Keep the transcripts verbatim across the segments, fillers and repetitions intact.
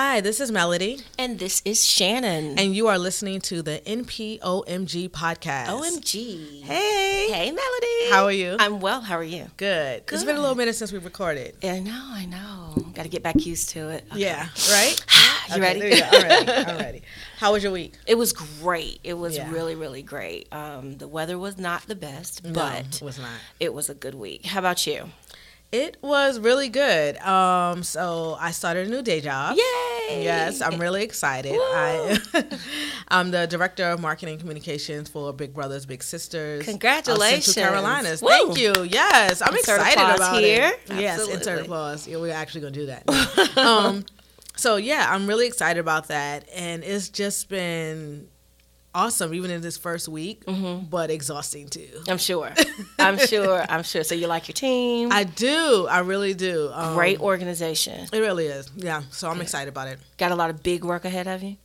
Hi, this is Melody. And this is Shannon. And you are listening to the N P O M G podcast. O M G. Hey. Hey, Melody. How are you? I'm well. How are you? Good. Good. It's been a little minute since we recorded. Yeah, I know. I know. Got to get back used to it. Okay. Yeah. Right? You okay, ready? There you go. I'm ready. I'm ready. How was your week? It was great. It was yeah. really, really great. Um, the weather was not the best, no, but it was not. It was a good week. How about you? It was really good. Um, so I started a new day job. Yay! Yes, I'm really excited. Woo! I am, I'm the director of marketing and communications for Big Brothers Big Sisters. Congratulations, Central Carolinas. Woo! Thank you. Yes, I'm insert excited about here. It. Absolutely. Yes, insert applause. Yeah, we're actually gonna do that. um, so yeah, I'm really excited about that, and it's just been awesome, even in this first week, mm-hmm. but exhausting too. I'm sure. I'm sure. I'm sure. So you like your team? I do. I really do. Um, Great organization. It really is. Yeah. So I'm yeah. excited about it. Got a lot of big work ahead of you?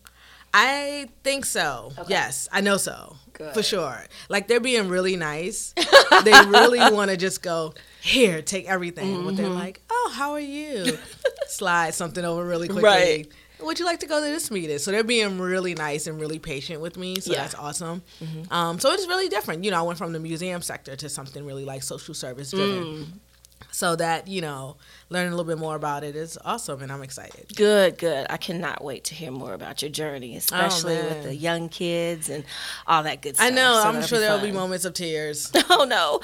I think so. Okay. Yes. I know so. Good. For sure. Like, they're being really nice. They really want to just go, here, take everything. Mm-hmm. But they're like, oh, how are you? Slide something over really quickly. Right. Would you like to go to this meeting? So they're being really nice and really patient with me. So yeah. that's awesome. Mm-hmm. Um, so it's really different. You know, I went from the museum sector to something really like social service driven. Mm. So that, you know, learning a little bit more about it is awesome, and I'm excited. Good, good. I cannot wait to hear more about your journey, especially oh, with the young kids and all that good stuff. I know. So I'm sure there'll be moments of tears. Oh, no.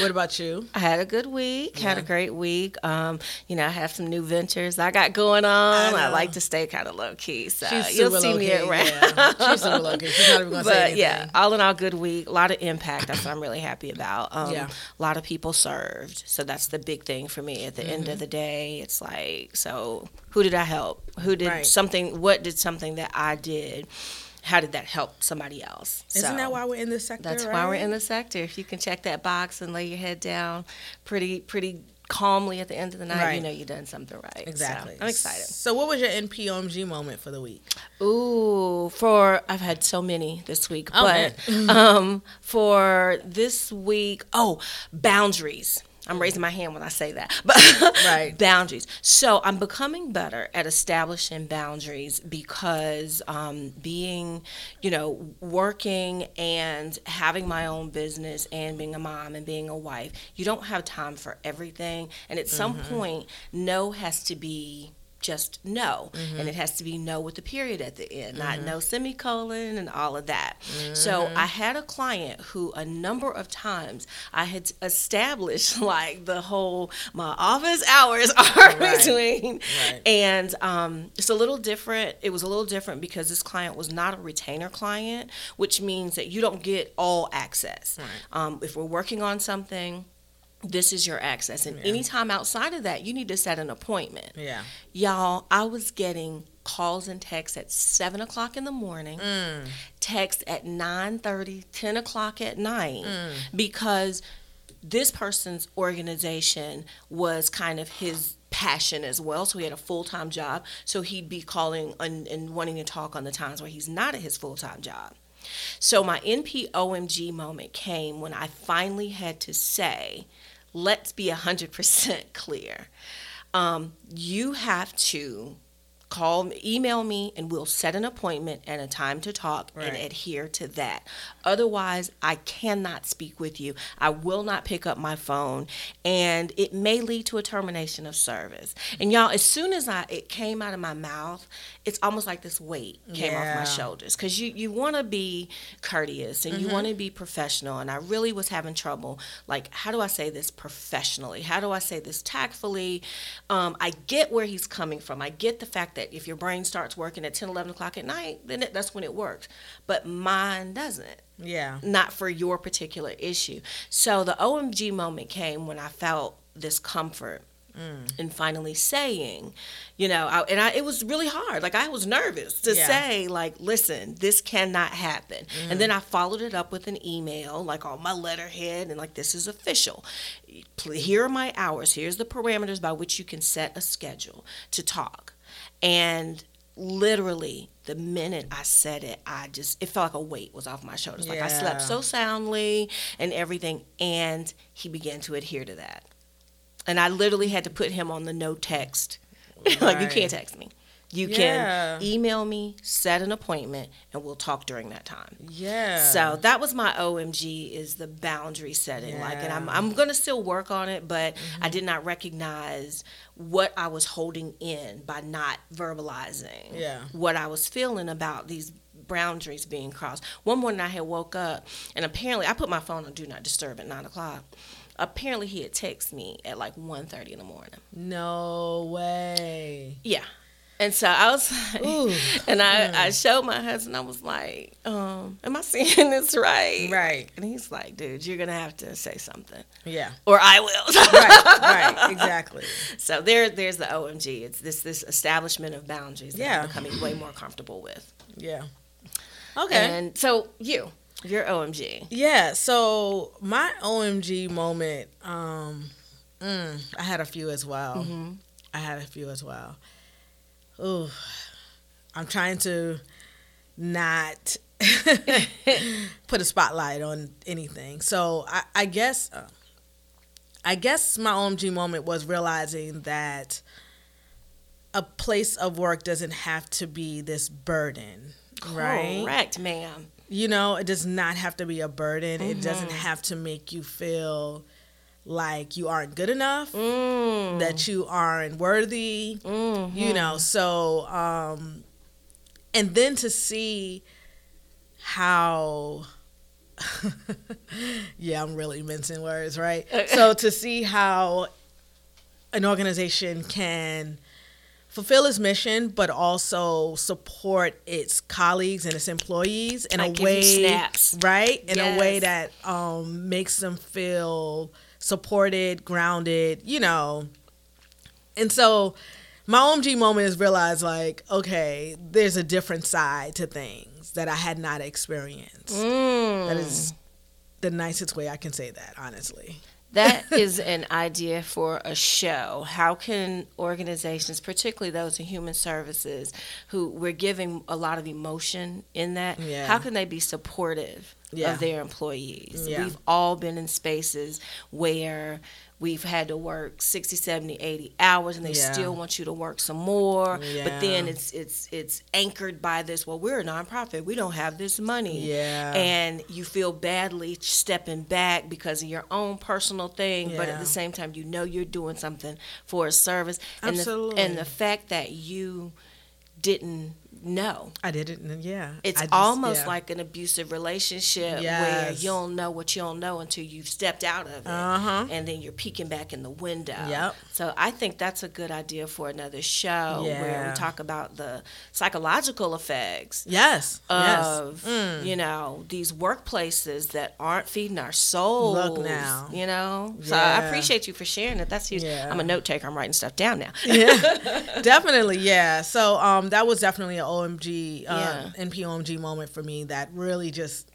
What about you? I had a good week. Yeah. Had a great week. Um, you know, I have some new ventures I got going on. I, I like to stay kind of low-key, so She's you'll see me around. Yeah. She's super low-key. She's not even going to say anything. But, yeah, all in all, good week. A lot of impact. That's what I'm really happy about. Um, yeah. A lot of people serve. So that's the big thing for me at the mm-hmm. end of the day. It's like, so who did I help? Who did right. something? What did something that I did? How did that help somebody else? Isn't so, that why we're in this sector? That's right? why we're in the sector. If you can check that box and lay your head down pretty, pretty calmly at the end of the night, right. you know you've done something right. Exactly. So I'm excited. So what was your N P O M G moment for the week? Ooh, for I've had so many this week, oh, but mm-hmm. um, for this week, oh, boundaries. I'm raising my hand when I say that. But right. boundaries. So I'm becoming better at establishing boundaries because um, being, you know, working and having my own business and being a mom and being a wife, you don't have time for everything. And at mm-hmm. some point, no has to be just no. Mm-hmm. And it has to be no with the period at the end, mm-hmm. not no semicolon and all of that. Mm-hmm. So I had a client who a number of times I had established like the whole, my office hours are right. between. Right. And um, it's a little different. It was a little different because this client was not a retainer client, which means that you don't get all access. Right. Um, if we're working on something, this is your access. And yeah. anytime outside of that, you need to set an appointment. Yeah. Y'all, I was getting calls and texts at seven o'clock in the morning, mm. texts at nine thirty, ten o'clock at night, mm. because this person's organization was kind of his passion as well, so he had a full-time job, so he'd be calling and, and wanting to talk on the times where he's not at his full-time job. So my N P O M G moment came when I finally had to say, let's be one hundred percent clear. Um, you have to call, email me, and we'll set an appointment and a time to talk right. and adhere to that. Otherwise, I cannot speak with you. I will not pick up my phone, and it may lead to a termination of service. And y'all, as soon as I it came out of my mouth, it's almost like this weight came yeah. off my shoulders, because you, you want to be courteous and mm-hmm. you want to be professional, and I really was having trouble. Like, how do I say this professionally? How do I say this tactfully? Um, I get where he's coming from. I get the fact that if your brain starts working at ten, eleven o'clock at night, then it, that's when it works. But mine doesn't. Yeah. Not for your particular issue. So the O M G moment came when I felt this comfort. Mm. And finally saying, you know, I, and I, it was really hard. Like, I was nervous to yeah. say, like, listen, this cannot happen. Mm. And then I followed it up with an email, like, on my letterhead, and, like, this is official. Here are my hours. Here's the parameters by which you can set a schedule to talk. And literally, the minute I said it, I just, it felt like a weight was off my shoulders. Yeah. Like, I slept so soundly and everything, and he began to adhere to that. And I literally had to put him on the no text Right. Like, you can't text me. You yeah. can email me, set an appointment, and we'll talk during that time. Yeah. So that was my O M G, is the boundary setting. Yeah. Like, and I'm I'm gonna still work on it, but mm-hmm. I did not recognize what I was holding in by not verbalizing yeah. what I was feeling about these boundaries being crossed. One morning I had woke up, and apparently I put my phone on do not disturb at nine o'clock. Apparently he had texted me at like one thirty in the morning. No way. Yeah. And so I was like, Ooh, and I, mm. I showed my husband, I was like, um, am I seeing this right? Right. And he's like, dude, you're going to have to say something. Yeah. Or I will. Right, right, exactly. So there, there's the O M G. It's this this establishment of boundaries that yeah. I'm becoming way more comfortable with. Yeah. Okay. And so you, your O M G. Yeah, so my O M G moment, um, mm, I had a few as well. Mm-hmm. I had a few as well. Ooh, I'm trying to not put a spotlight on anything. So I, I guess, uh, I guess my O M G moment was realizing that a place of work doesn't have to be this burden, right? Correct, ma'am. You know, it does not have to be a burden. Mm-hmm. It doesn't have to make you feel like you aren't good enough, mm. that you aren't worthy, mm-hmm. you know, so, um, and then to see how, yeah, I'm really mincing words, right? So to see how an organization can fulfill its mission, but also support its colleagues and its employees in I a give way, you snaps. Right? In yes. a way that, um, makes them feel supported, grounded, you know. And so my O M G moment is realized, like, okay, there's a different side to things that I had not experienced. Mm. That is the nicest way I can say that, honestly. That is an idea for a show. How can organizations, particularly those in human services, who we're giving a lot of emotion in that, yeah. how can they be supportive yeah. of their employees? Yeah. We've all been in spaces where we've had to work sixty, seventy, eighty hours, and they yeah. still want you to work some more. Yeah. But then it's it's it's anchored by this, well, we're a nonprofit. We don't have this money. Yeah. And you feel badly stepping back because of your own personal thing, yeah. but at the same time, you know you're doing something for a service. Absolutely. And the, and the fact that you didn't know. I didn't, yeah. It's just, almost yeah. like an abusive relationship yes. where you don't know what you don't know until you've stepped out of it. Uh-huh. And then you're peeking back in the window. Yep. So I think that's a good idea for another show yeah. where we talk about the psychological effects yes. of, yes. Mm. you know, these workplaces that aren't feeding our souls. Look now. You know? Yeah. So I appreciate you for sharing it. That's huge. Yeah. I'm a note taker. I'm writing stuff down now. Yeah. Definitely, yeah. So um, that was definitely an O M G, uh, yeah. N P O M G moment for me that really just,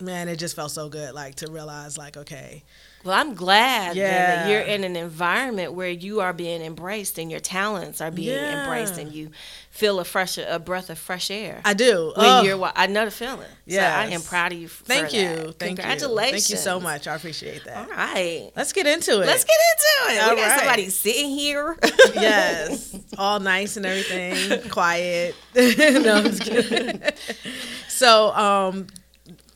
man, it just felt so good, like, to realize, like, okay. Well, I'm glad yeah. man, that you're in an environment where you are being embraced and your talents are being yeah. embraced, and you feel a fresh, a breath of fresh air. I do. When oh. you're, I know the feeling. Yeah, so I am proud of you. For Thank that. You. Thank Congratulations. You. Thank you so much. I appreciate that. All right, let's get into it. Let's get into it. All we got right. somebody sitting here. Yes, all nice and everything, quiet. No, I'm just kidding. So, um.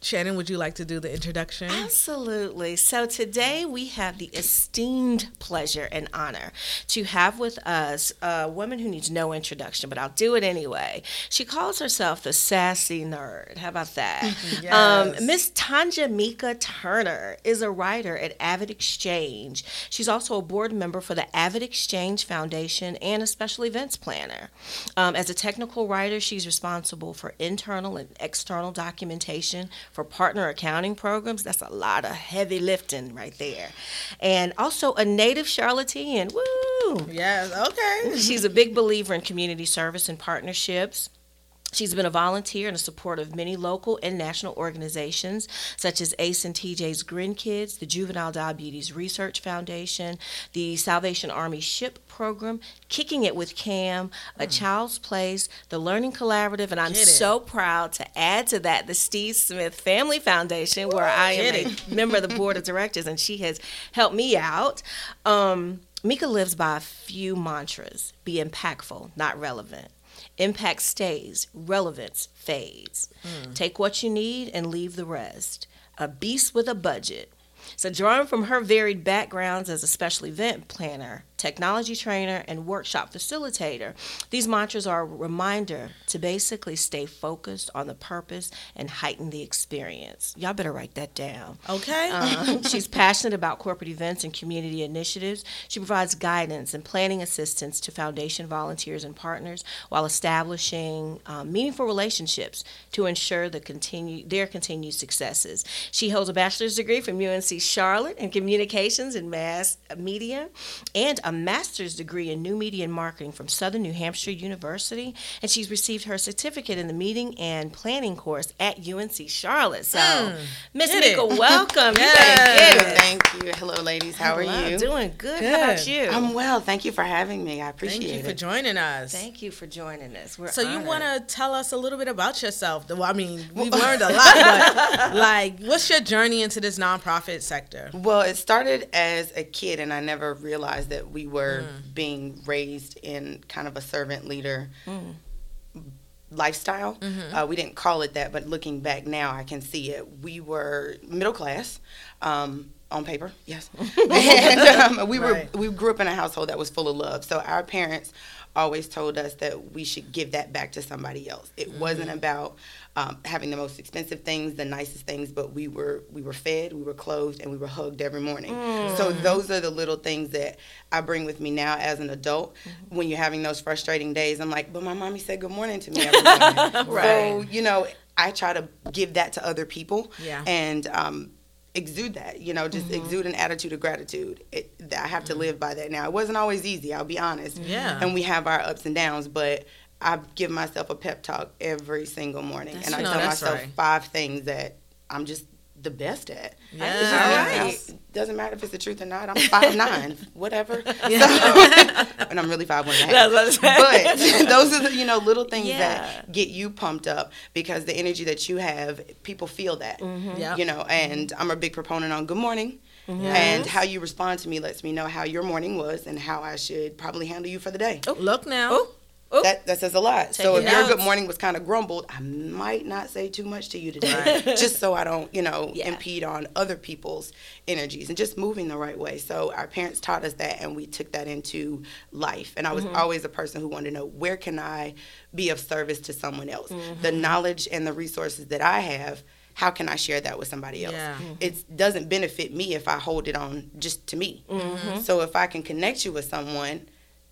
Shannon, would you like to do the introduction? Absolutely. So today we have the esteemed pleasure and honor to have with us a woman who needs no introduction, but I'll do it anyway. She calls herself the Sassy Nerd. How about that? Yes. Um, Miss Tonjameka Turner is a writer at AvidXchange. She's also a board member for the AvidXchange Foundation and a special events planner. Um, as a technical writer, she's responsible for internal and external documentation for partner accounting programs. That's a lot of heavy lifting right there. And also a native Charlottean. Woo! Yes, okay. She's a big believer in community service and partnerships. She's been a volunteer and a supporter of many local and national organizations, such as Ace and T J's Grin Kids, the Juvenile Diabetes Research Foundation, the Salvation Army SHIP Program, Kicking It With Cam, A Child's Place, The Learning Collaborative, and I'm so proud to add to that the Steve Smith Family Foundation, where I am a member of the board of directors, and she has helped me out. Um, Mika lives by a few mantras: be impactful, not relevant. Impact stays, relevance fades. Mm. Take what you need and leave the rest. A beast with a budget. So drawing from her varied backgrounds as a special event planner, technology trainer, and workshop facilitator, these mantras are a reminder to basically stay focused on the purpose and heighten the experience. Y'all better write that down. Okay. Um, she's passionate about corporate events and community initiatives. She provides guidance and planning assistance to foundation volunteers and partners while establishing um, meaningful relationships to ensure the continue, their continued successes. She holds a bachelor's degree from U N C Charlotte in communications and mass media, and a master's degree in new media and marketing from Southern New Hampshire University, and she's received her certificate in the meeting and planning course at U N C Charlotte. So, mm, Miss Mika, welcome. Yes. You better get it. Thank you. Hello, ladies. How Hello. are you? Doing good. good. How about you? I'm well. Thank you for having me. I appreciate it. Thank you for it. joining us. Thank you for joining us. We're so honored. You want to tell us a little bit about yourself? Well, I mean, we've learned a lot, but like, what's your journey into this nonprofit sector? Well, it started as a kid, and I never realized that we were mm. being raised in kind of a servant leader mm. lifestyle. Mm-hmm. Uh, we didn't call it that, but looking back now, I can see it. We were middle class, um, on paper, yes. and um, we right. were we grew up in a household that was full of love. So our parents always told us that we should give that back to somebody else. It mm-hmm. wasn't about um, having the most expensive things, the nicest things, but we were we were fed, we were clothed, and we were hugged every morning. Mm. So those are the little things that I bring with me now as an adult. Mm-hmm. When you're having those frustrating days, I'm like, but my mommy said good morning to me every morning. Right. So, you know, I try to give that to other people. Yeah. And um exude that, you know, just mm-hmm. exude an attitude of gratitude. It, I have to mm-hmm. live by that now. It wasn't always easy, I'll be honest. Yeah. And we have our ups and downs, but I give myself a pep talk every single morning. That's, and I know, tell myself right. five things that I'm just the best at. Yeah. Right. It doesn't matter if it's the truth or not. I'm five nine, whatever. Yeah. So, and I'm really five one and a half. But those are the, you know, little things yeah. that get you pumped up, because the energy that you have, people feel that. Mm-hmm. Yep. You know, and I'm a big proponent on good morning. Mm-hmm. And how you respond to me lets me know how your morning was and how I should probably handle you for the day. Ooh, look now. Ooh. Oop. That that says a lot. Take so if your out. good morning was kind of grumbled, I might not say too much to you today, right. just so I don't, you know, yeah. impede on other people's energies and just moving the right way. So our parents taught us that, and we took that into life. And I was mm-hmm. always a person who wanted to know, where can I be of service to someone else? Mm-hmm. The knowledge and the resources that I have, how can I share that with somebody else? Yeah. Mm-hmm. It doesn't benefit me if I hold it on just to me. Mm-hmm. So if I can connect you with someone.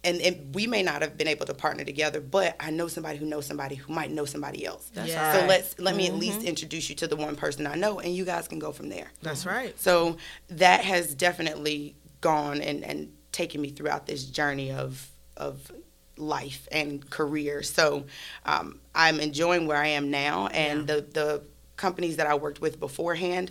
And, and we may not have been able to partner together, but I know somebody who knows somebody who might know somebody else. That's yeah. right. So let's let mm-hmm. me at least introduce you to the one person I know, and you guys can go from there. That's mm-hmm. right. So that has definitely gone and, and taken me throughout this journey of of life and career. So um, I'm enjoying where I am now, and yeah. the the companies that I worked with beforehand,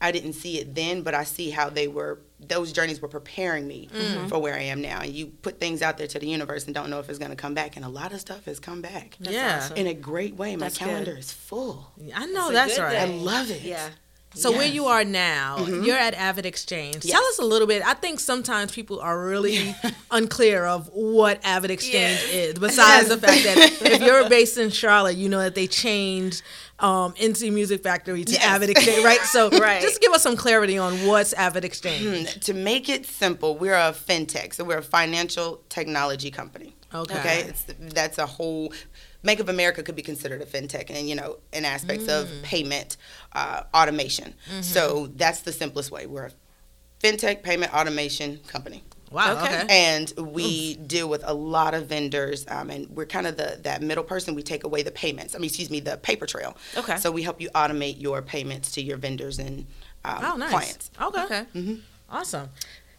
I didn't see it then, but I see how they were. Those journeys were preparing me mm-hmm. for where I am now. And you put things out there to the universe and don't know if it's going to come back. And a lot of stuff has come back. That's yeah. awesome. In a great way. My that's calendar good. is full. I know that's, that's right. Thing. I love it. Yeah. So yes. where you are now, mm-hmm. you're at AvidXchange. Yes. Tell us a little bit. I think sometimes people are really unclear of what AvidXchange yes. is, besides the fact that if you're based in Charlotte, you know that they changed um, N C Music Factory to yes. AvidXchange, right? So right. just give us some clarity on what's AvidXchange. Hmm. To make it simple, we're a fintech, so we're a financial technology company. Okay. Okay? It's, that's a whole... Bank of America could be considered a fintech, and, you know, in aspects mm. of payment uh, automation. Mm-hmm. So that's the simplest way. We're a fintech payment automation company. Wow. Okay. Okay. And we Oof. deal with a lot of vendors, um, and we're kind of the that middle person. We take away the payments. I mean, excuse me, the paper trail. Okay. So we help you automate your payments to your vendors and um, oh, nice. clients. Okay. Okay. Mm-hmm. Awesome.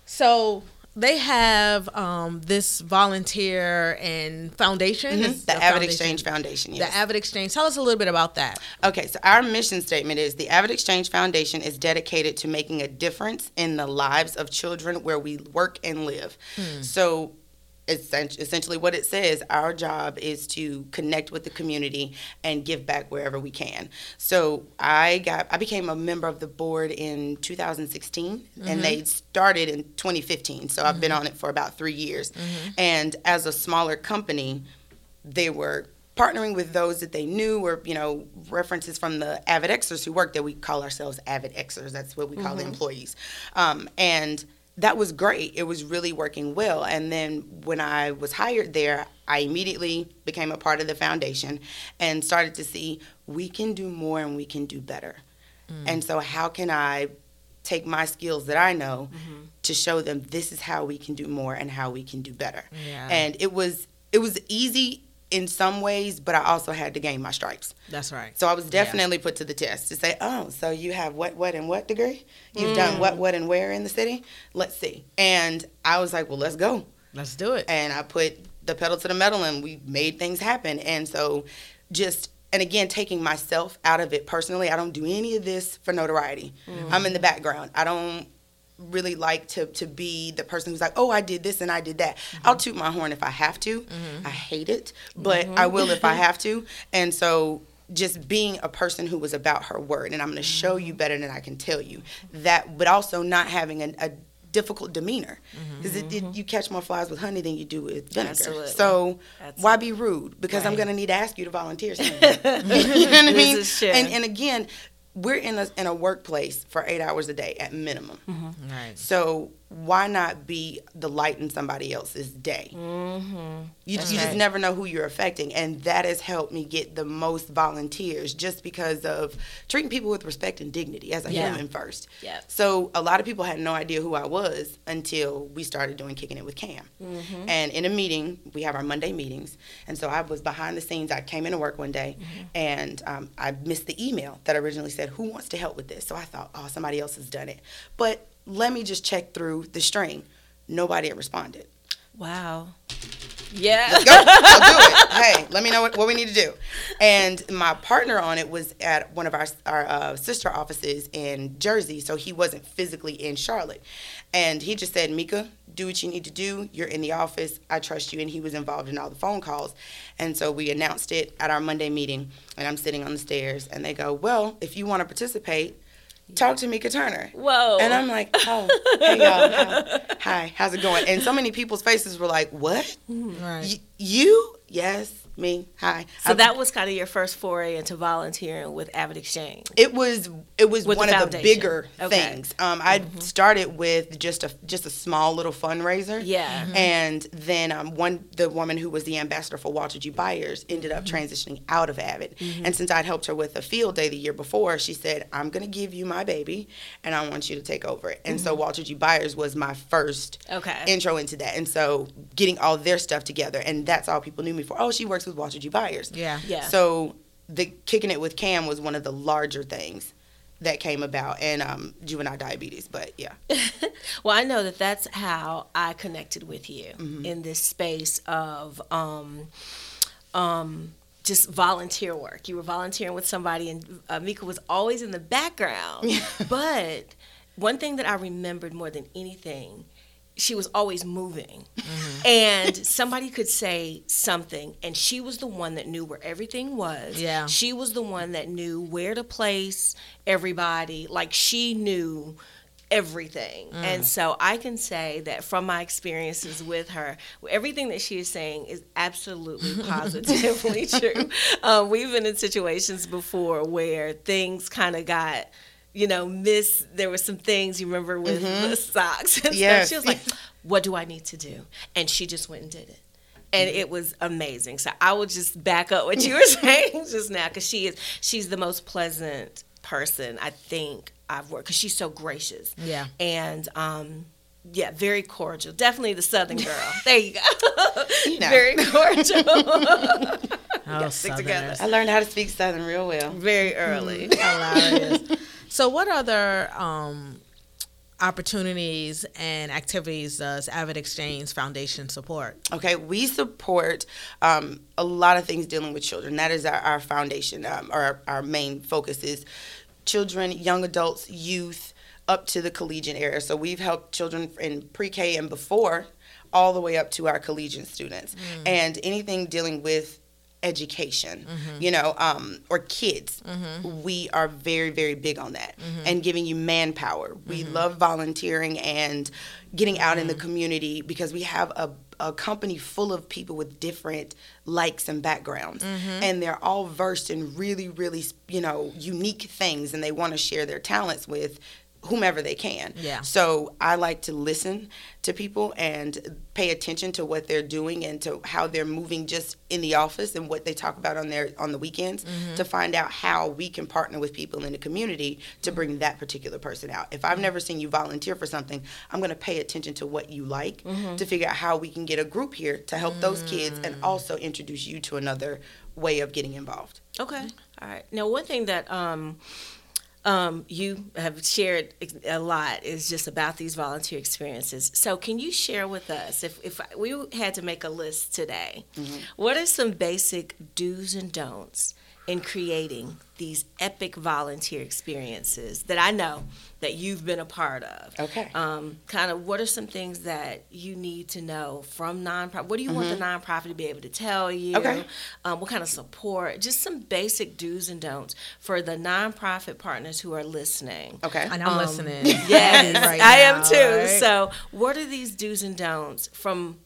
So. They have um, this volunteer and foundation. Mm-hmm. The AvidXchange Foundation, yes. The AvidXchange. Tell us a little bit about that. Okay, so our mission statement is the AvidXchange Foundation is dedicated to making a difference in the lives of children where we work and live. Hmm. So essentially what it says, our job is to connect with the community and give back wherever we can. So I got, I became a member of the board in two thousand sixteen, mm-hmm. and they started in twenty fifteen. So mm-hmm. I've been on it for about three years. Mm-hmm. And as a smaller company, they were partnering with those that they knew were, you know, references from the Avid Xers who work there. We call ourselves Avid Xers. That's what we call mm-hmm. the employees. Um, and that was great. It was really working well. And then when I was hired there, I immediately became a part of the foundation and started to see we can do more and we can do better. Mm. And so how can I take my skills that I know mm-hmm. to show them this is how we can do more and how we can do better. Yeah. And it was it was easy in some ways, but I also had to gain my stripes. That's right. So I was definitely yeah. put to the test to say, oh, so you have what, what, and what degree? You've mm. done what, what, and where in the city? Let's see. And I was like, well, let's go. Let's do it. And I put the pedal to the metal, and we made things happen. And so just, and again, taking myself out of it personally, I don't do any of this for notoriety. Mm. I'm in the background. I don't really like to to be the person who's like, oh, I did this and I did that. Mm-hmm. I'll toot my horn if I have to. Mm-hmm. I hate it, but mm-hmm. I will if I have to. And so just being a person who was about her word, and I'm going to show you better than I can tell you that, but also not having a, a difficult demeanor, because mm-hmm. it, it, you catch more flies with honey than you do with vinegar. Absolutely. So That's why be rude? Because right. I'm going to need to ask you to volunteer soon. You know what I mean? This is true. And, and again, we're in a in a workplace for eight hours a day at minimum. Mm-hmm. Right. So why not be the light in somebody else's day? Mm-hmm. You, okay. you just never know who you're affecting. And that has helped me get the most volunteers just because of treating people with respect and dignity as a yeah. human first. Yeah. So a lot of people had no idea who I was until we started doing Kicking It With Cam. Mm-hmm. And in a meeting, we have our Monday meetings. And so I was behind the scenes. I came into work one day, mm-hmm. and um, I missed the email that originally said, who wants to help with this? So I thought, oh, somebody else has done it. But let me just check through the string. Nobody had responded. Wow. Yeah. Let's go. I'll do it. Hey, let me know what, what we need to do. And my partner on it was at one of our, our uh, sister offices in Jersey, so he wasn't physically in Charlotte. And he just said, Mika, do what you need to do. You're in the office. I trust you. And he was involved in all the phone calls. And so we announced it at our Monday meeting, and I'm sitting on the stairs. And they go, well, if you want to participate, talk to Mika Turner. Whoa. And I'm like, oh, hey, y'all. Hi. Hi, how's it going? And so many people's faces were like, what? Right. Y- you? Yes, me. Hi. So I'm, that was kind of your first foray into volunteering with AvidXchange. It was It was with one the of the bigger okay. things. Um, I mm-hmm. started with just a just a small little fundraiser. Yeah. Mm-hmm. And then um, one the woman who was the ambassador for Walter G. Byers ended up mm-hmm. transitioning out of Avid. Mm-hmm. And since I'd helped her with a field day the year before, she said, I'm going to give you my baby, and I want you to take over it. And mm-hmm. so Walter G. Byers was my first okay. intro into that. And so getting all their stuff together, and that's all people knew me for. Oh, she works with Walter G. Byers. Yeah. yeah. So the Kicking It With Cam was one of the larger things that came about, and um, juvenile diabetes, but yeah. Well, I know that that's how I connected with you mm-hmm. in this space of um, um, just volunteer work. You were volunteering with somebody, and uh, Mika was always in the background. But one thing that I remembered more than anything, she was always moving, mm-hmm. and somebody could say something, and she was the one that knew where everything was. Yeah. She was the one that knew where to place everybody. Like, she knew everything. Mm. And so I can say that from my experiences with her, everything that she is saying is absolutely positively true. Uh, we've been in situations before where things kind of got, you know, miss, there were some things you remember with mm-hmm. the socks and yes. stuff. She was like, what do I need to do? And she just went and did it. And mm-hmm. it was amazing. So I will just back up what you were saying just now, because she is, she's the most pleasant person I think I've worked, because she's so gracious. Yeah. And, um, yeah, very cordial. Definitely the Southern girl. There you go. You know. Very cordial. Oh, stick together. I learned how to speak Southern real well. Very early. Mm-hmm. Hilarious. So what other um, opportunities and activities does AvidXchange Foundation support? Okay, we support um, a lot of things dealing with children. That is our, our foundation, um, or our, our main focus is children, young adults, youth, up to the collegiate area. So we've helped children in pre-K and before all the way up to our collegiate students. Mm. And anything dealing with education, mm-hmm. you know, um, or kids, mm-hmm. we are very, very big on that. Mm-hmm. And giving you manpower. Mm-hmm. We love volunteering and getting out mm-hmm. in the community, because we have a a company full of people with different likes and backgrounds, mm-hmm. and they're all versed in really, really, you know, unique things, and they want to share their talents with whomever they can. Yeah. So I like to listen to people and pay attention to what they're doing and to how they're moving just in the office and what they talk about on their on the weekends, mm-hmm. to find out how we can partner with people in the community to bring that particular person out. If I've mm-hmm. never seen you volunteer for something, I'm going to pay attention to what you like, mm-hmm. to figure out how we can get a group here to help mm-hmm. those kids and also introduce you to another way of getting involved. Okay. All right. Now, one thing that um Um, you have shared a lot is just about these volunteer experiences. So can you share with us, if, if we had to make a list today, mm-hmm. what are some basic do's and don'ts in creating these epic volunteer experiences that I know that you've been a part of? Okay. Um, kind of what are some things that you need to know from nonprofit? What do you mm-hmm. want the nonprofit to be able to tell you? Okay. Um, what kind of support? Just some basic do's and don'ts for the nonprofit partners who are listening. Okay. And I'm um, listening. Yes, right I now, am too. Right? So what are these do's and don'ts from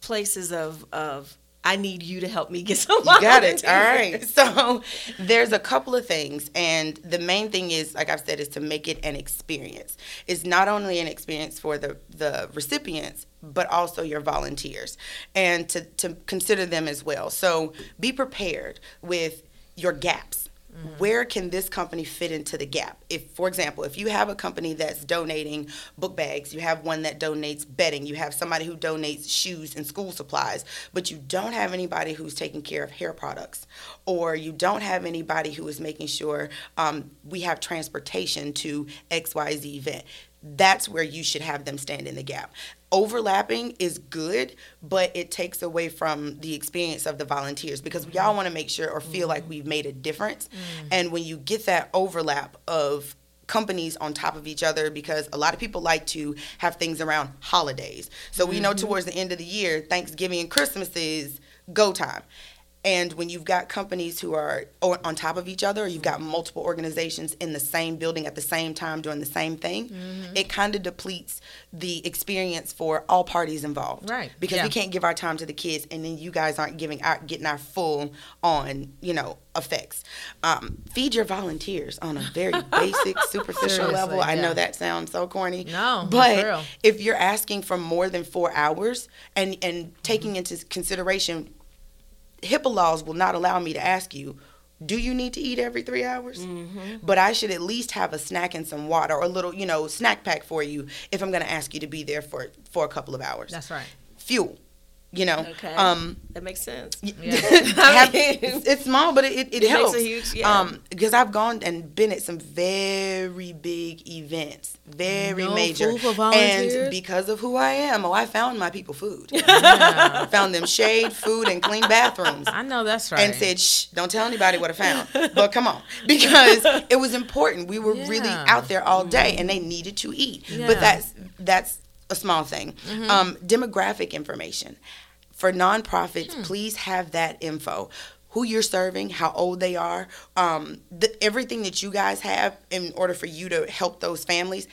places of of I need you to help me get some money. You got it. All right. So there's a couple of things. And the main thing is, like I've said, is to make it an experience. It's not only an experience for the, the recipients, but also your volunteers, and to, to consider them as well. So be prepared with your gaps. Mm-hmm. Where can this company fit into the gap? If, for example, if you have a company that's donating book bags, you have one that donates bedding, you have somebody who donates shoes and school supplies, but you don't have anybody who's taking care of hair products, or you don't have anybody who is making sure um, we have transportation to X Y Z event, that's where you should have them stand in the gap. Overlapping is good, but it takes away from the experience of the volunteers, because we all want to make sure or feel mm-hmm. like we've made a difference. Mm-hmm. And when you get that overlap of companies on top of each other, because a lot of people like to have things around holidays. So mm-hmm. we know towards the end of the year, Thanksgiving and Christmas is go time. And when you've got companies who are on top of each other, or you've got multiple organizations in the same building at the same time doing the same thing, mm-hmm. it kind of depletes the experience for all parties involved. Right. Because yeah. we can't give our time to the kids, and then you guys aren't giving our, getting our full on, you know, effects. Um, feed your volunteers on a very basic, superficial level. Yeah. I know that sounds so corny. No, but if you're asking for more than four hours and, and taking mm-hmm. into consideration HIPAA laws will not allow me to ask you, do you need to eat every three hours? Mm-hmm. But I should at least have a snack and some water, or a little, you know, snack pack for you if I'm going to ask you to be there for, for a couple of hours. That's right. Fuel, you know. Okay. Um, that makes sense. Yeah. have, it's, it's small, but it, it, it helps. Makes a huge, yeah. Um, because I've gone and been at some very big events, very no major. Food for volunteers? And because of who I am, oh, I found my people food. Yeah. Found them shade, food, and clean bathrooms. I know that's right. And said, shh, don't tell anybody what I found. But come on. Because it was important. We were yeah. really out there all day, and they needed to eat. Yeah. But that's that's a small thing. Mm-hmm. Um, demographic information. For nonprofits, hmm. please have that info. Who you're serving, how old they are, um, the, everything that you guys have in order for you to help those families,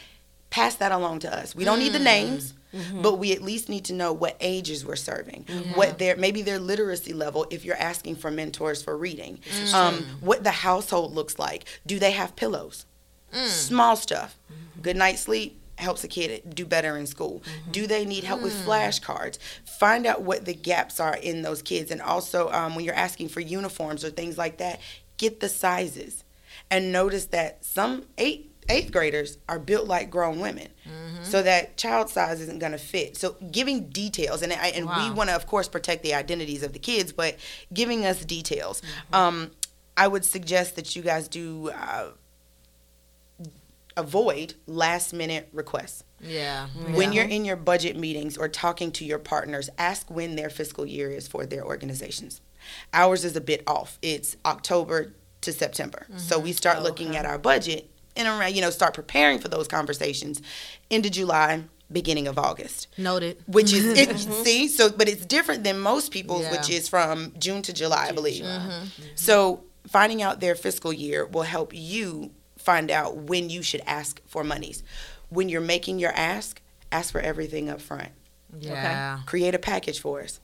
pass that along to us. We don't mm. need the names, mm-hmm. but we at least need to know what ages we're serving, yeah. what their maybe their literacy level if you're asking for mentors for reading, mm. um, what the household looks like. Do they have pillows? Mm. Small stuff. Mm-hmm. Good night's sleep helps a kid do better in school. Mm-hmm. Do they need help mm. with flashcards? Find out what the gaps are in those kids. And also um, when you're asking for uniforms or things like that, get the sizes. And notice that some eight, eighth graders are built like grown women. Mm-hmm. So that child size isn't going to fit. So giving details, and, I, and wow. we want to, of course, protect the identities of the kids, but giving us details. Mm-hmm. Um, I would suggest that you guys do uh, avoid last minute requests. Yeah. When yeah. you're in your budget meetings or talking to your partners, ask when their fiscal year is for their organizations. Ours is a bit off. It's October to September. Mm-hmm. So we start oh, looking okay. at our budget and around, you know, start preparing for those conversations into July. beginning of August. Noted. Which is, it, mm-hmm. see, so, but it's different than most people's, yeah. which is from June to July, June, I believe. July. Mm-hmm. So finding out their fiscal year will help you find out when you should ask for monies. When you're making your ask, ask for everything up front. Yeah. Okay? Create a package for us.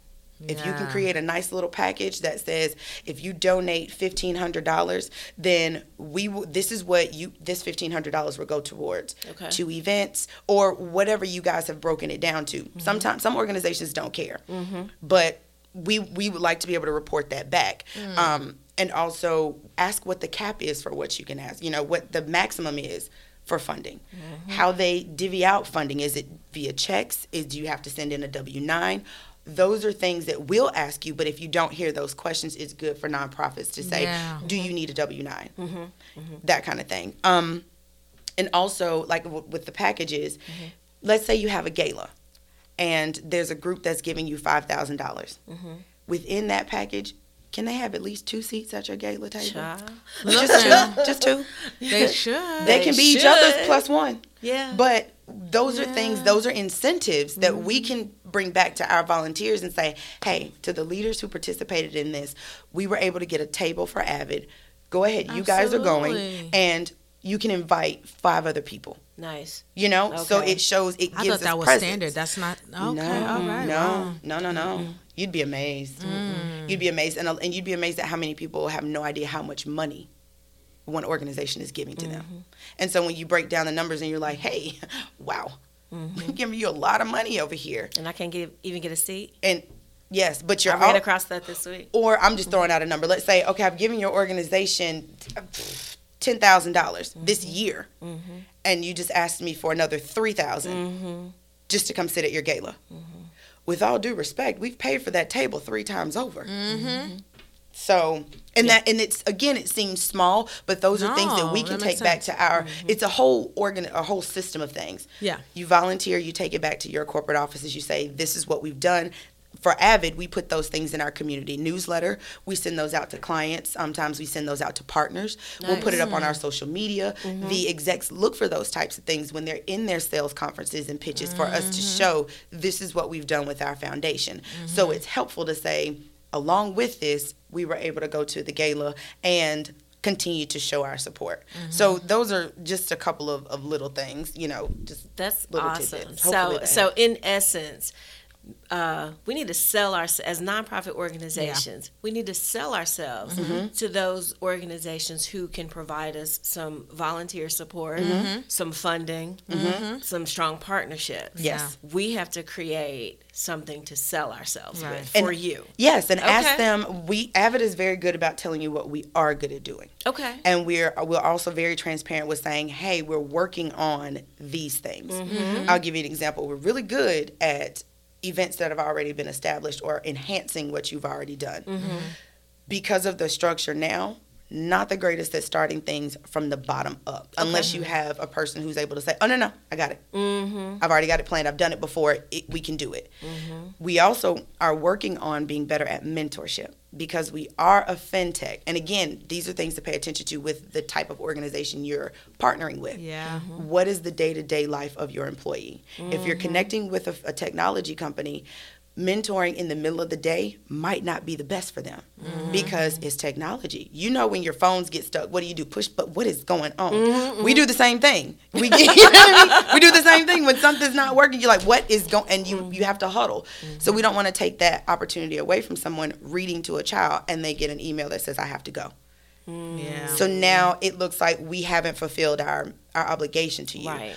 If yeah. you can create a nice little package that says, if you donate fifteen hundred dollars, then we w- this is what you this fifteen hundred dollars will go towards okay. to events or whatever you guys have broken it down to. Mm-hmm. Sometimes some organizations don't care, mm-hmm. but we we would like to be able to report that back. Mm. Um, and also ask what the cap is for what you can ask. You know what the maximum is for funding, mm-hmm. how they divvy out funding. Is it via checks? Is do you have to send in a W nine? Those are things that we'll ask you, but if you don't hear those questions, it's good for nonprofits to say, yeah. do you need a W nine? Mm-hmm. Mm-hmm. That kind of thing. Um, and also, like w- with the packages, mm-hmm. let's say you have a gala, and there's a group that's giving you five thousand dollars. Mm-hmm. Within that package, can they have at least two seats at your gala table? Child. Just two. Just two. They should. They can be should. Each other's plus one. Yeah. But those yeah. are things, those are incentives that mm-hmm. we can bring back to our volunteers and say, hey, to the leaders who participated in this, we were able to get a table for Avid. Go ahead. Absolutely. You guys are going. And you can invite five other people. Nice. You know? Okay. So it shows, it I gives us I thought that was presence. Standard. That's not, okay. No, all right. No, wow. no, no, no. Mm-hmm. You'd be amazed. Mm. You'd be amazed. And, and you'd be amazed at how many people have no idea how much money one organization is giving to mm-hmm. them. And so when you break down the numbers and you're like, hey, wow, mm-hmm. we're giving you a lot of money over here. And I can't get, even get a seat? And yes, but you're I ran all, across that this week. Or I'm just throwing out a number. Let's say, okay, I've given your organization ten thousand dollars mm-hmm. this year. Mm-hmm. And you just asked me for another three thousand dollars mm-hmm. just to come sit at your gala. Mm-hmm. With all due respect, we've paid for that table three times over. Mm-hmm. So, and yeah. that, and it's again, it seems small, but those no, are things that we can that take back to our. Mm-hmm. It's a whole organ, a whole system of things. Yeah, you volunteer, you take it back to your corporate offices. You say, "This is what we've done." For Avid, we put those things in our community newsletter. We send those out to clients. Sometimes we send those out to partners. Nice. We'll put it up on our social media. Mm-hmm. The execs look for those types of things when they're in their sales conferences and pitches mm-hmm. for us to show this is what we've done with our foundation. Mm-hmm. So it's helpful to say, along with this, we were able to go to the gala and continue to show our support. Mm-hmm. So those are just a couple of, of little things, you know, just that's little awesome. Tidbits. So, so in essence, Uh, we need to sell ourselves as nonprofit organizations. Yeah. We need to sell ourselves mm-hmm. to those organizations who can provide us some volunteer support, mm-hmm. some funding, mm-hmm. some strong partnerships. Yes, yeah. We have to create something to sell ourselves right. with for and, you. Yes, and okay. ask them. We Avid is very good about telling you what we are good at doing. Okay, and we're we're also very transparent with saying, hey, we're working on these things. Mm-hmm. I'll give you an example. We're really good at events that have already been established or enhancing what you've already done. Mm-hmm. Because of the structure now, not the greatest at starting things from the bottom up, unless mm-hmm. you have a person who's able to say, oh, no, no, I got it. Mm-hmm. I've already got it planned. I've done it before. It, we can do it. Mm-hmm. We also are working on being better at mentorship because we are a fintech. And again, these are things to pay attention to with the type of organization you're partnering with. Yeah. Mm-hmm. What is the day-to-day life of your employee? Mm-hmm. If you're connecting with a, a technology company, mentoring in the middle of the day might not be the best for them mm-hmm. because it's technology. You know, when your phones get stuck, what do you do? Push, but what is going on? Mm-hmm. We do the same thing. We you know what I mean? We do the same thing. When something's not working, you're like, what is going, and you, you have to huddle. Mm-hmm. So we don't want to take that opportunity away from someone reading to a child and they get an email that says, I have to go. Mm-hmm. Yeah. So now it looks like we haven't fulfilled our, our obligation to you. Right.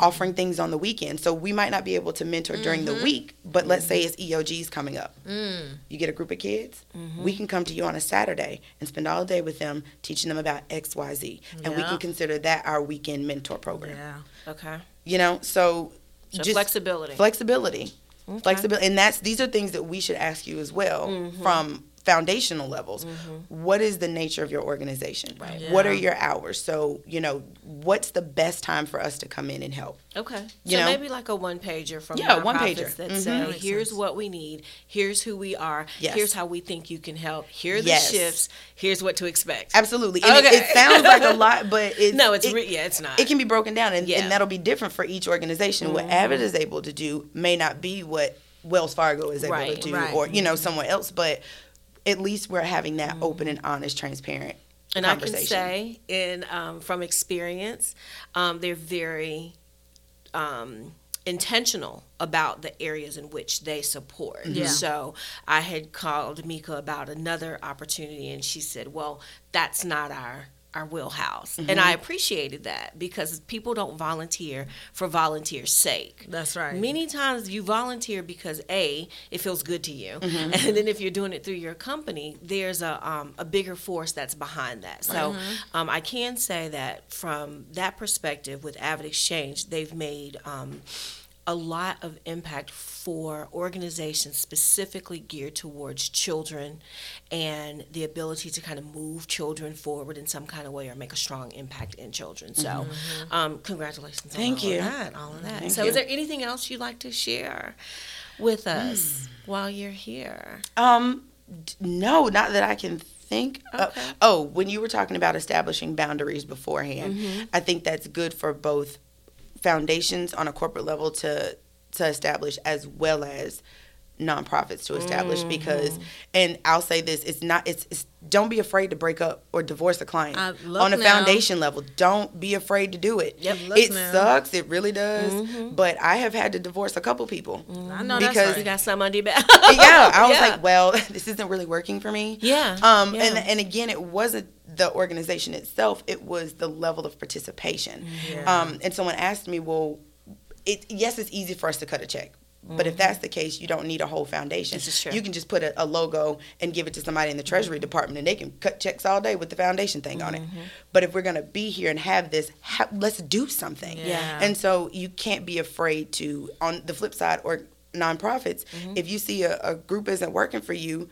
Offering things on the weekend. So we might not be able to mentor during mm-hmm. the week, but mm-hmm. let's say it's E O G's coming up. Mm. You get a group of kids, mm-hmm. we can come to you on a Saturday and spend all day with them, teaching them about X Y Z. And yeah. we can consider that our weekend mentor program. Yeah. Okay. You know, so, so just flexibility. Flexibility. Okay. Flexibility. And that's these are things that we should ask you as well mm-hmm. from foundational levels, mm-hmm. what is the nature of your organization? Right. Yeah. What are your hours? So, you know, what's the best time for us to come in and help? Okay. You so know? Maybe like a one-pager from yeah, one pager that mm-hmm. say, here's what we need, here's who we are, yes. here's how we think you can help, here are the yes. shifts, here's what to expect. Absolutely. And okay. it, it sounds like a lot, but it's, no, it's it, re- yeah, it's not. It can be broken down, and, yeah. and that'll be different for each organization. Mm-hmm. What Avid is able to do may not be what Wells Fargo is able right, to do right. or, you know, mm-hmm. someone else, but at least we're having that open and honest, transparent and conversation. And I can say, in um, from experience, um, they're very um, intentional about the areas in which they support. Yeah. So I had called Mika about another opportunity, and she said, well, that's not our our wheelhouse. Mm-hmm. And I appreciated that, because people don't volunteer for volunteer's sake. That's right. Many times you volunteer because A, it feels good to you. Mm-hmm. And then if you're doing it through your company, there's a um, a bigger force that's behind that. So mm-hmm. um, I can say that from that perspective with AvidXchange, they've made um, a lot of impact for organizations specifically geared towards children and the ability to kind of move children forward in some kind of way or make a strong impact in children. So mm-hmm. um, congratulations Thank on all you. Of that. All of that. Thank so you. Is there anything else you'd like to share with us mm. while you're here? Um, no, not that I can think okay. of. Oh, when you were talking about establishing boundaries beforehand, mm-hmm. I think that's good for both foundations on a corporate level to to establish, as well as nonprofits to establish, mm-hmm. because, and I'll say this, it's not it's, it's don't be afraid to break up or divorce a client on a now. foundation level. Don't be afraid to do it. Yep, it now. sucks, it really does. Mm-hmm. But I have had to divorce a couple people. Mm-hmm. I know because that's right. you got some under your back. yeah, I was yeah. like, well, this isn't really working for me. Yeah. Um. Yeah. And and again, it wasn't the organization itself, it was the level of participation. Yeah. Um, and someone asked me, well, it, yes, it's easy for us to cut a check, mm-hmm. but if that's the case, you don't need a whole foundation. This is true. You can just put a, a logo and give it to somebody in the Treasury Department, and they can cut checks all day with the foundation thing mm-hmm. on it. But if we're going to be here and have this, ha- let's do something. Yeah. And so you can't be afraid to, on the flip side, or nonprofits, mm-hmm. if you see a, a group isn't working for you,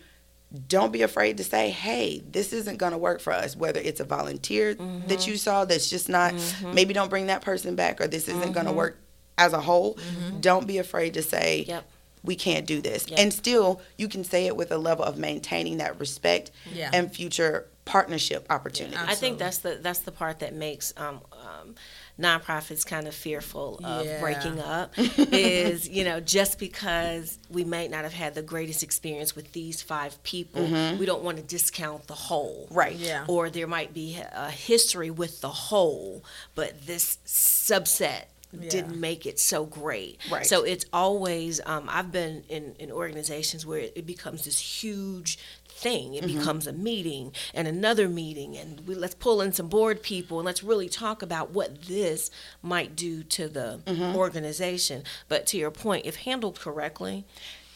don't be afraid to say, hey, this isn't going to work for us, whether it's a volunteer mm-hmm. that you saw that's just not, mm-hmm. maybe don't bring that person back, or this isn't mm-hmm. going to work as a whole. Mm-hmm. Don't be afraid to say, yep. we can't do this. Yep. And still, you can say it with a level of maintaining that respect yeah. and future partnership opportunities. Yeah, I think that's the that's the part that makes um, um, nonprofits kind of fearful of yeah. breaking up is, you know, just because we might not have had the greatest experience with these five people, mm-hmm. we don't want to discount the whole. Right. Yeah. Or there might be a history with the whole, but this subset yeah. didn't make it so great. Right. So it's always, um, I've been in, in organizations where it, it becomes this huge thing. It mm-hmm. becomes a meeting and another meeting, and we, let's pull in some board people and let's really talk about what this might do to the mm-hmm. organization. But to your point, if handled correctly,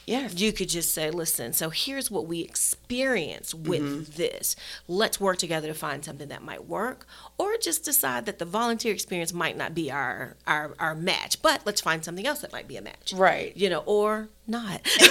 yes. you could just say, listen, so here's what we experience with mm-hmm. this. Let's work together to find something that might work, or just decide that the volunteer experience might not be our, our, our match, but let's find something else that might be a match. Right. You know, or not. Let's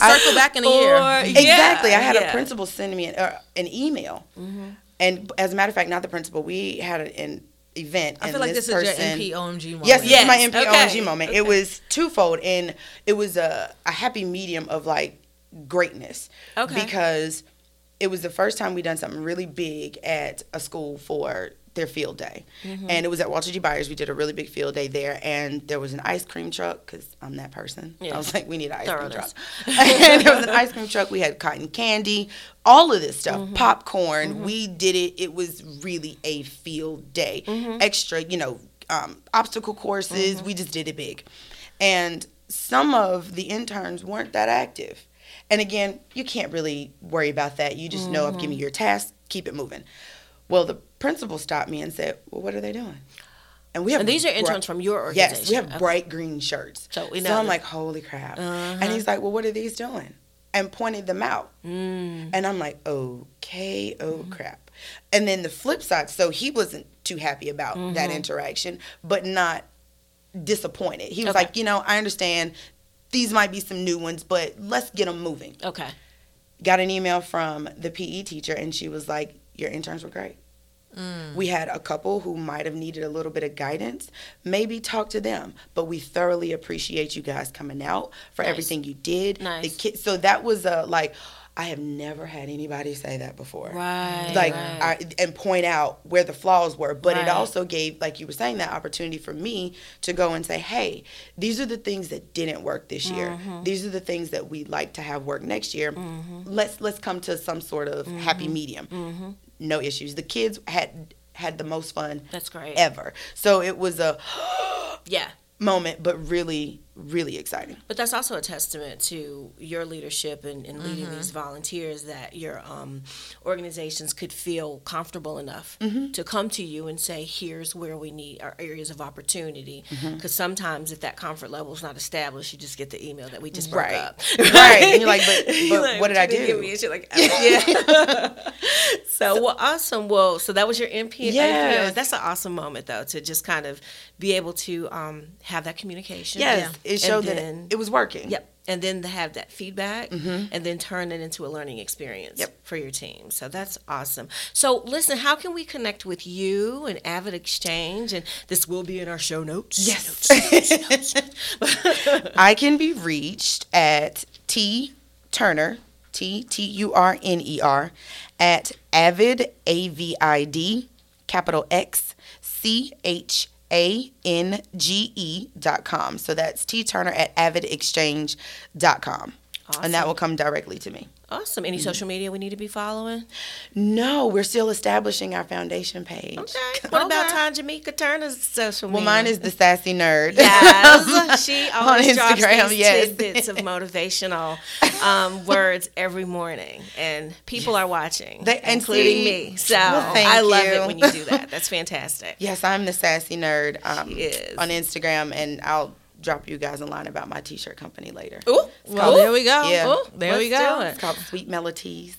circle I, back in a or, year. Exactly. Yeah, I had yeah. a principal send me an, uh, an email. Mm-hmm. And as a matter of fact, not the principal, we had an, an event. I feel like this, this person, is your N P O M G moment. Yes, yes. This is my N P O M G okay. moment. Okay. It was twofold, and it was a, a happy medium of like greatness. Okay. Because it was the first time we done something really big at a school for their field day. Mm-hmm. And it was at Walter G. Byers. We did a really big field day there, and there was an ice cream truck, because I'm that person. Yeah. I was like, we need an ice Thoroughness. cream truck. And there was an ice cream truck. We had cotton candy, all of this stuff, mm-hmm. popcorn. Mm-hmm. We did it. It was really a field day. Mm-hmm. Extra, you know, um, obstacle courses. Mm-hmm. We just did it big. And some of the interns weren't that active. And again, you can't really worry about that. You just mm-hmm. know, I'm giving you your task, keep it moving. Well, the principal stopped me and said, well, what are they doing? And we have and these are interns br- from your organization. Yes, we have okay. bright green shirts. So, we know so I'm like, holy crap. Uh-huh. And he's like, well, what are these doing? And pointed them out. Mm. And I'm like, okay, oh, mm-hmm. crap. And then the flip side, so he wasn't too happy about mm-hmm. that interaction, but not disappointed. He was okay. like, you know, I understand these might be some new ones, but let's get them moving. Okay. got an email from the P E teacher, and she was like, your interns were great. Mm. We had a couple who might have needed a little bit of guidance. Maybe talk to them. But we thoroughly appreciate you guys coming out for nice. everything you did. Nice. The kids, so that was a, like, I have never had anybody say that before. Right. Like, right. I, and point out where the flaws were. But right. it also gave, like you were saying, that opportunity for me to go and say, hey, these are the things that didn't work this mm-hmm. year. These are the things that we'd like to have work next year. Mm-hmm. Let's let's come to some sort of mm-hmm. happy medium. Mm-hmm. No issues. The kids had had the most fun That's great. ever. So it was a yeah. moment, but really, really exciting. But that's also a testament to your leadership and, and leading mm-hmm. these volunteers, that your um, organizations could feel comfortable enough mm-hmm. to come to you and say, here's where we need our areas of opportunity. Because mm-hmm. sometimes if that comfort level is not established, you just get the email that we just broke right. up. Right. Right. And you're like, but, but you're like, what did I do? Give me? And you're like, oh, yeah. So, so, well, awesome. Well, so that was your N P O. Yeah. That's an awesome moment, though, to just kind of be able to um, have that communication. Yes. Yeah. It showed then, that it, it was working. Yep. And then to have that feedback mm-hmm. and then turn it into a learning experience yep. for your team. So that's awesome. So listen, how can we connect with you and Avid Exchange? And this will be in our show notes. Yes. Notes, notes, notes, notes. I can be reached at T Turner, T T U R N E R, at Avid, A V I D, capital X, C H A N G E dot com. So that's T Turner at AvidXchange dot com. Awesome. And that will come directly to me. Awesome. Any mm-hmm. social media we need to be following? No, we're still establishing our foundation page. Okay. What okay. about Tonjameka Turner's social media? Well, mine is The Sassy Nerd. Yes. She always on drops Instagram, these yes. tidbits of motivational um, words every morning. And people yes. are watching, they, including see, me. So well, I love you. it when you do that. That's fantastic. Yes, I'm The Sassy Nerd um, she is. on Instagram, and I'll drop you guys in line about my t-shirt company later. Ooh, well, there we go. Yeah. Ooh, there Let's we go. It. It's called Sweet Melodies.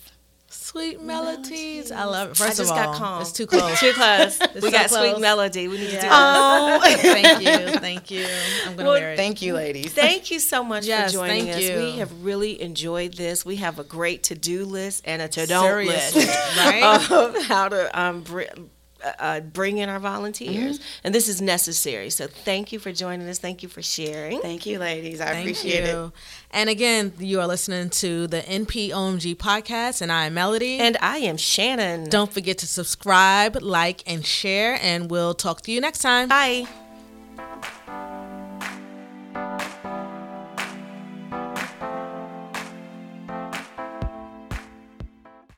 Sweet Melodies. I love it. First I just of all, got calm. It's too close. too close. It's we so got close. Sweet Melody. We need yeah. to do oh. it. Thank you. Thank you. I'm going to well, wear it. Thank you, ladies. Thank you so much yes, for joining thank us. You. We have really enjoyed this. We have a great to-do list and a to-don't list. Right? Of how to um, br- Uh, bring in our volunteers, mm-hmm. and this is necessary. So thank you for joining us. Thank you for sharing. Thank you, ladies. I thank appreciate you. It. And again, you are listening to the N P O M G podcast, and I am Melody. And I am Shannon. Don't forget to subscribe, like, and share, and we'll talk to you next time. Bye.